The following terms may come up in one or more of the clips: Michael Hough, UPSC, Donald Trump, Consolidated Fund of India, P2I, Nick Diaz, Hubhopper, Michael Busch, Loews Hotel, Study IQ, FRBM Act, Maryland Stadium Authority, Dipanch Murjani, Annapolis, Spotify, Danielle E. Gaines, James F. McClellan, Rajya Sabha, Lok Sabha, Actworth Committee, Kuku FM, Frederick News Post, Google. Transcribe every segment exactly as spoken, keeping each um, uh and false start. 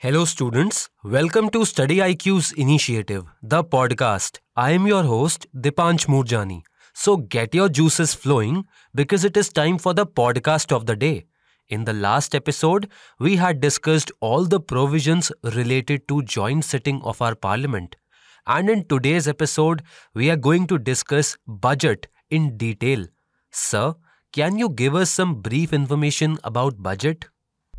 Hello students, welcome to Study I Q's initiative, the podcast. I am your host, Dipanch Murjani. So get your juices flowing because it is time for the podcast of the day. In the last episode, we had discussed all the provisions related to joint sitting of our parliament. And in today's episode, we are going to discuss budget in detail. Sir, can you give us some brief information about budget?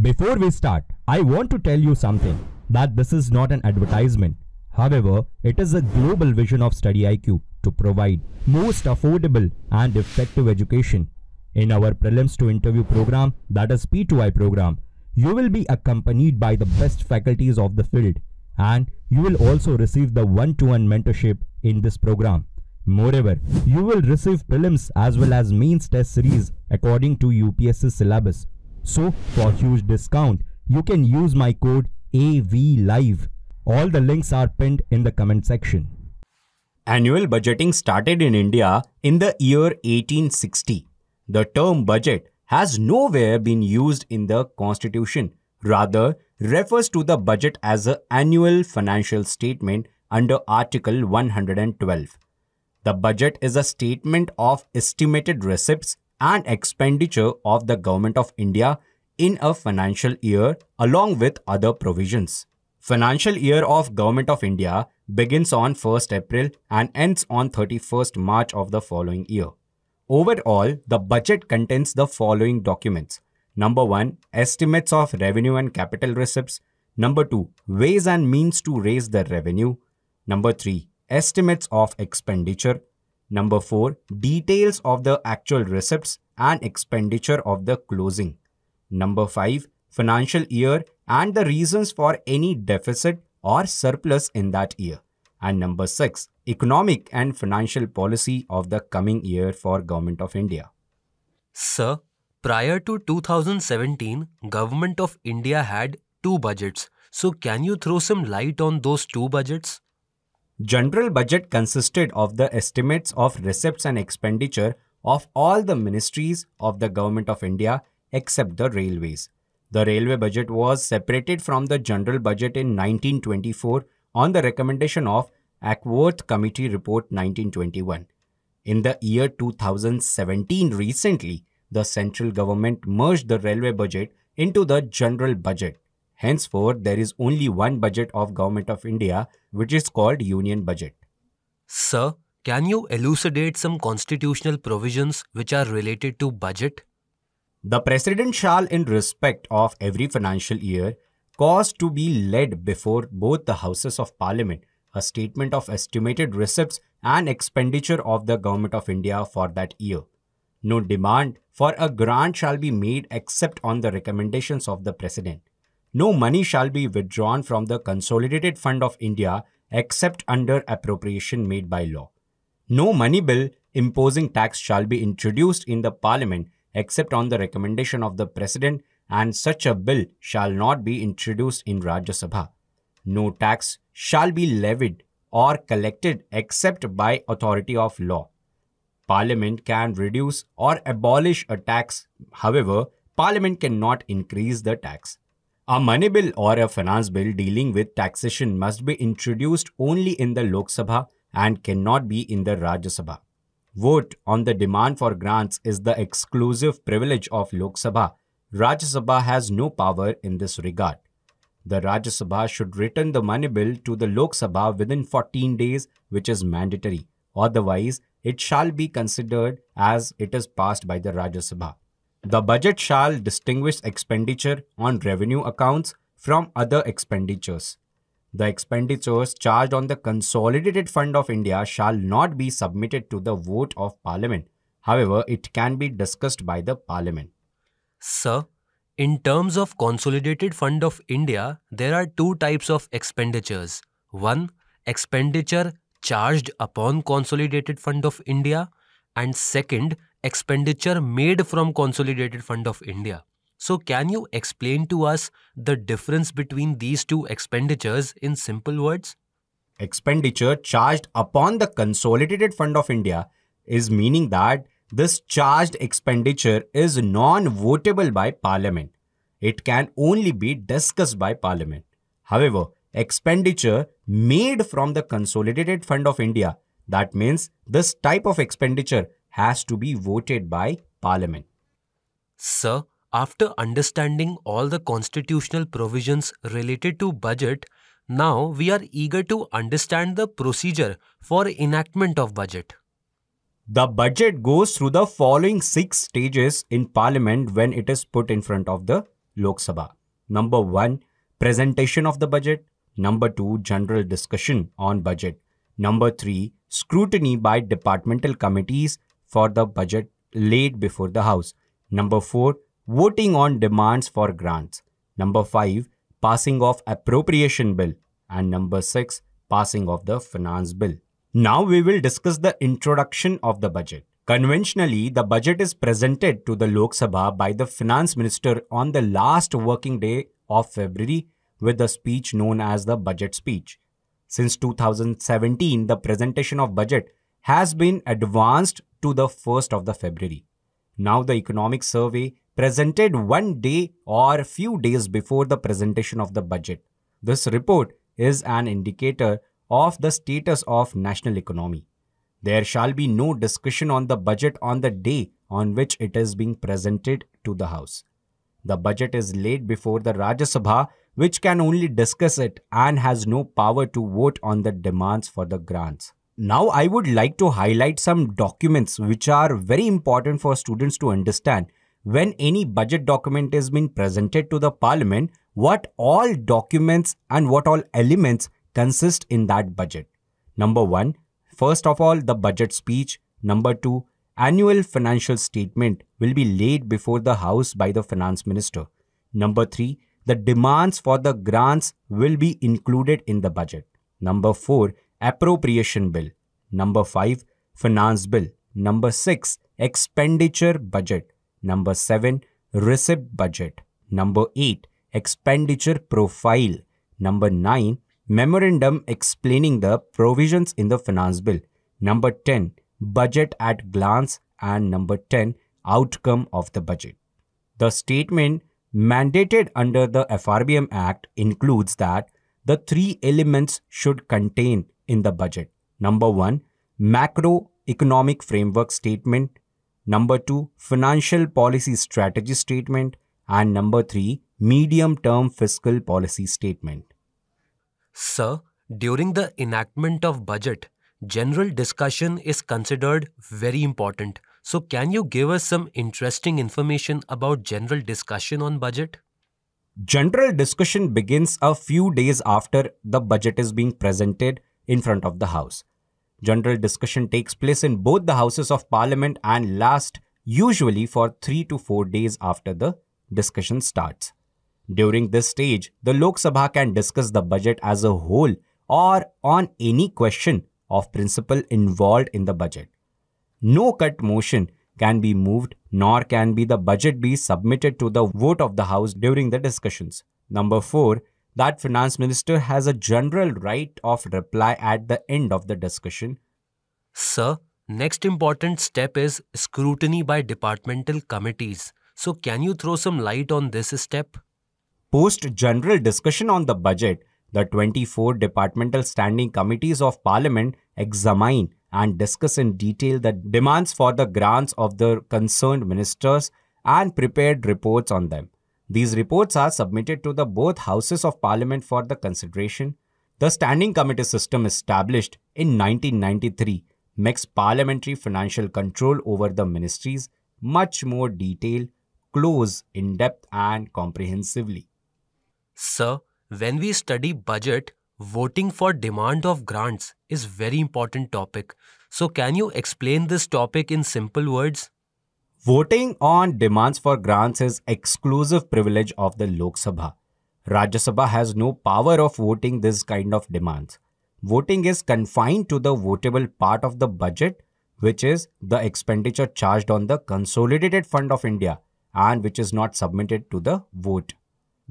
Before we start, I want to tell you something, that this is not an advertisement. However, it is a global vision of Study I Q to provide most affordable and effective education. In our prelims to interview program, that is P two I program, you will be accompanied by the best faculties of the field and you will also receive the one-to-one mentorship in this program. Moreover, you will receive prelims as well as mains test series according to U P S C syllabus. So, for huge discount, you can use my code A V L I V E. All the links are pinned in the comment section. Annual budgeting started in India in the year eighteen sixty. The term budget has nowhere been used in the constitution. Rather, refers to the budget as an annual financial statement under Article one hundred twelve. The budget is a statement of estimated receipts and expenditure of the Government of India in a financial year along with other provisions. Financial year of Government of India begins on first April and ends on thirty-first March of the following year. Overall, the budget contains the following documents. Number one. Estimates of revenue and capital receipts. Number two. Ways and means to raise the revenue. Number three. Estimates of expenditure. Number four. Details of the actual receipts and expenditure of the closing. Number five. Financial year and the reasons for any deficit or surplus in that year. And number six. Economic and financial policy of the coming year for Government of India. Sir, prior to two thousand seventeen, Government of India had two budgets. So can you throw some light on those two budgets? General budget consisted of the estimates of receipts and expenditure of all the ministries of the Government of India except the railways. The railway budget was separated from the general budget in nineteen twenty-four on the recommendation of Actworth Committee Report nineteen twenty-one. In the year two thousand seventeen recently, the central government merged the railway budget into the general budget. Henceforth, there is only one budget of Government of India, which is called Union Budget. Sir, can you elucidate some constitutional provisions which are related to budget? The President shall, in respect of every financial year, cause to be laid before both the Houses of Parliament a statement of estimated receipts and expenditure of the Government of India for that year. No demand for a grant shall be made except on the recommendations of the President. No money shall be withdrawn from the Consolidated Fund of India except under appropriation made by law. No money bill imposing tax shall be introduced in the Parliament except on the recommendation of the President, and such a bill shall not be introduced in Rajya Sabha. No tax shall be levied or collected except by authority of law. Parliament can reduce or abolish a tax. However, Parliament cannot increase the tax. A money bill or a finance bill dealing with taxation must be introduced only in the Lok Sabha and cannot be in the Rajya Sabha. Vote on the demand for grants is the exclusive privilege of Lok Sabha. Rajya Sabha has no power in this regard. The Rajya Sabha should return the money bill to the Lok Sabha within fourteen days, which is mandatory. Otherwise, it shall be considered as it is passed by the Rajya Sabha. The budget shall distinguish expenditure on revenue accounts from other expenditures. The expenditures charged on the Consolidated Fund of India shall not be submitted to the vote of Parliament. However, it can be discussed by the Parliament. Sir, in terms of Consolidated Fund of India, there are two types of expenditures. One, expenditure charged upon Consolidated Fund of India, and second, expenditure made from Consolidated Fund of India. So can you explain to us the difference between these two expenditures in simple words? Expenditure charged upon the Consolidated Fund of India is meaning that this charged expenditure is non-votable by Parliament. It can only be discussed by Parliament. However, expenditure made from the Consolidated Fund of India, that means this type of expenditure has to be voted by Parliament. Sir, after understanding all the constitutional provisions related to budget, now we are eager to understand the procedure for enactment of budget. The budget goes through the following six stages in Parliament when it is put in front of the Lok Sabha. Number one, presentation of the budget. Number two, general discussion on budget. Number three, scrutiny by departmental committees for the budget laid before the House. Number four, voting on demands for grants. Number five, passing of appropriation bill. And number six, passing of the finance bill. Now we will discuss the introduction of the budget. Conventionally, the budget is presented to the Lok Sabha by the Finance Minister on the last working day of February with a speech known as the budget speech. Since two thousand seventeen, the presentation of budget has been advanced to the first of February. Now the economic survey presented one day or few days before the presentation of the budget. This report is an indicator of the status of national economy. There shall be no discussion on the budget on the day on which it is being presented to the House. The budget is laid before the Rajya Sabha, which can only discuss it and has no power to vote on the demands for the grants. Now I would like to highlight some documents which are very important for students to understand. When any budget document is being presented to the Parliament, what all documents and what all elements consist in that budget. Number one, first of all, the budget speech. Number two, annual financial statement will be laid before the House by the Finance Minister. Number three, the demands for the grants will be included in the budget. Number four, appropriation bill. Number five, finance bill. Number six, expenditure budget. Number seven, receipt budget. Number eight, expenditure profile. Number nine, memorandum explaining the provisions in the finance bill. Number ten, budget at glance. And number ten, outcome of the budget. The statement mandated under the F R B M Act includes that the three elements should contain in the budget. Number one, macroeconomic framework statement. Number two, financial policy strategy statement. And number three, medium-term fiscal policy statement. Sir, during the enactment of budget, general discussion is considered very important. So can you give us some interesting information about general discussion on budget? General discussion begins a few days after the budget is being presented in front of the House. General discussion takes place in both the Houses of Parliament and lasts usually for three to four days after the discussion starts. During this stage, the Lok Sabha can discuss the budget as a whole or on any question of principle involved in the budget. No cut motion can be moved, nor can be the budget be submitted to the vote of the House during the discussions. Number four, that Finance Minister has a general right of reply at the end of the discussion. Sir, next important step is scrutiny by departmental committees. So can you throw some light on this step? Post general discussion on the budget, the twenty-four departmental standing committees of Parliament examine and discuss in detail the demands for the grants of the concerned ministers and prepared reports on them. These reports are submitted to the both Houses of Parliament for the consideration. The standing committee system established in nineteen ninety-three makes parliamentary financial control over the ministries much more detailed, close, in-depth and comprehensively. Sir, when we study budget, voting for demand of grants is very important topic. So can you explain this topic in simple words? Voting on demands for grants is exclusive privilege of the Lok Sabha. Rajya Sabha has no power of voting this kind of demands. Voting is confined to the votable part of the budget, which is the expenditure charged on the Consolidated Fund of India and which is not submitted to the vote.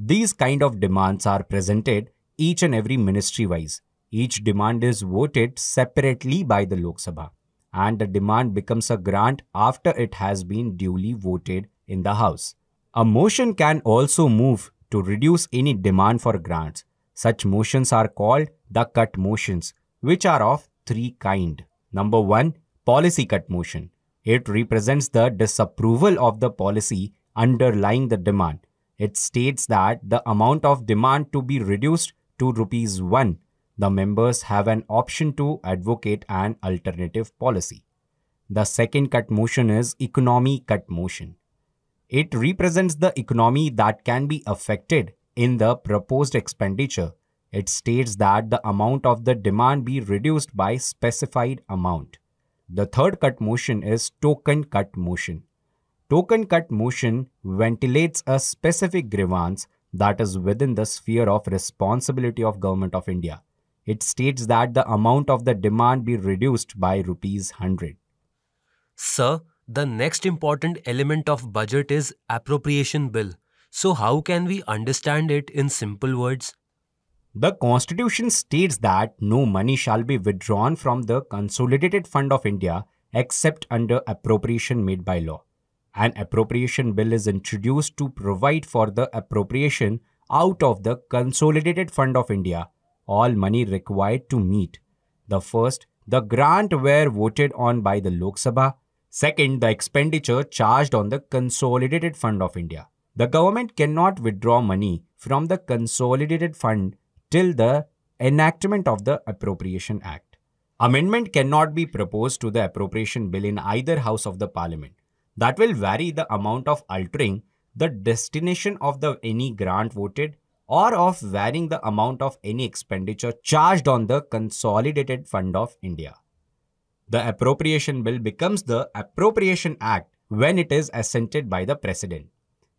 These kind of demands are presented each and every ministry wise. Each demand is voted separately by the Lok Sabha and the demand becomes a grant after it has been duly voted in the House. A motion can also move to reduce any demand for grants. Such motions are called the cut motions, which are of three kinds. Number one, policy cut motion. It represents the disapproval of the policy underlying the demand. It states that the amount of demand to be reduced to rupees one. The members have an option to advocate an alternative policy. The second cut motion is economy cut motion. It represents the economy that can be affected in the proposed expenditure. It states that the amount of the demand be reduced by specified amount. The third cut motion is token cut motion. Token cut motion ventilates a specific grievance that is within the sphere of responsibility of Government of India. It states that the amount of the demand be reduced by rupees one hundred. Sir, the next important element of budget is appropriation bill. So how can we understand it in simple words? The Constitution states that no money shall be withdrawn from the Consolidated Fund of India except under appropriation made by law. An appropriation bill is introduced to provide for the appropriation out of the Consolidated Fund of India, all money required to meet. The first, the grant were voted on by the Lok Sabha. Second, the expenditure charged on the Consolidated Fund of India. The government cannot withdraw money from the Consolidated Fund till the enactment of the Appropriation Act. Amendment cannot be proposed to the appropriation bill in either house of the parliament. That will vary the amount of altering the destination of the any grant voted or of varying the amount of any expenditure charged on the Consolidated Fund of India. The Appropriation Bill becomes the Appropriation Act when it is assented by the President.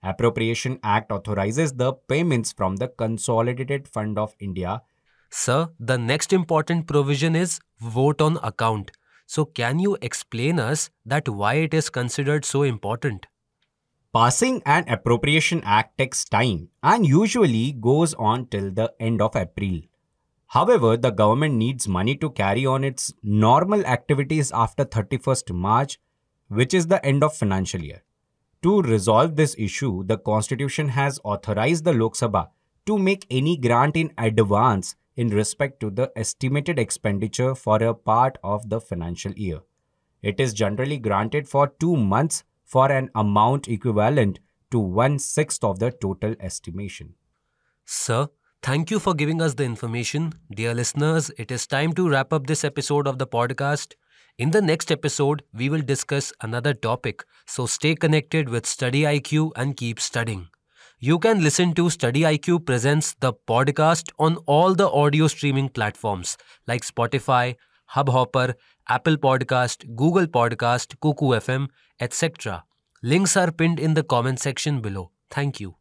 Appropriation Act authorizes the payments from the Consolidated Fund of India. Sir, the next important provision is vote on account. So can you explain us that why it is considered so important? Passing an Appropriation Act takes time and usually goes on till the end of April. However, the government needs money to carry on its normal activities after thirty-first March, which is the end of financial year. To resolve this issue, the Constitution has authorized the Lok Sabha to make any grant in advance in respect to the estimated expenditure for a part of the financial year. It is generally granted for two months for an amount equivalent to one-sixth of the total estimation. Sir, thank you for giving us the information. Dear listeners, it is time to wrap up this episode of the podcast. In the next episode, we will discuss another topic, so stay connected with Study I Q and keep studying. You can listen to Study I Q Presents the podcast on all the audio streaming platforms like Spotify, Hubhopper, Apple Podcast, Google Podcast, Kuku F M, et cetera. Links are pinned in the comment section below. Thank you.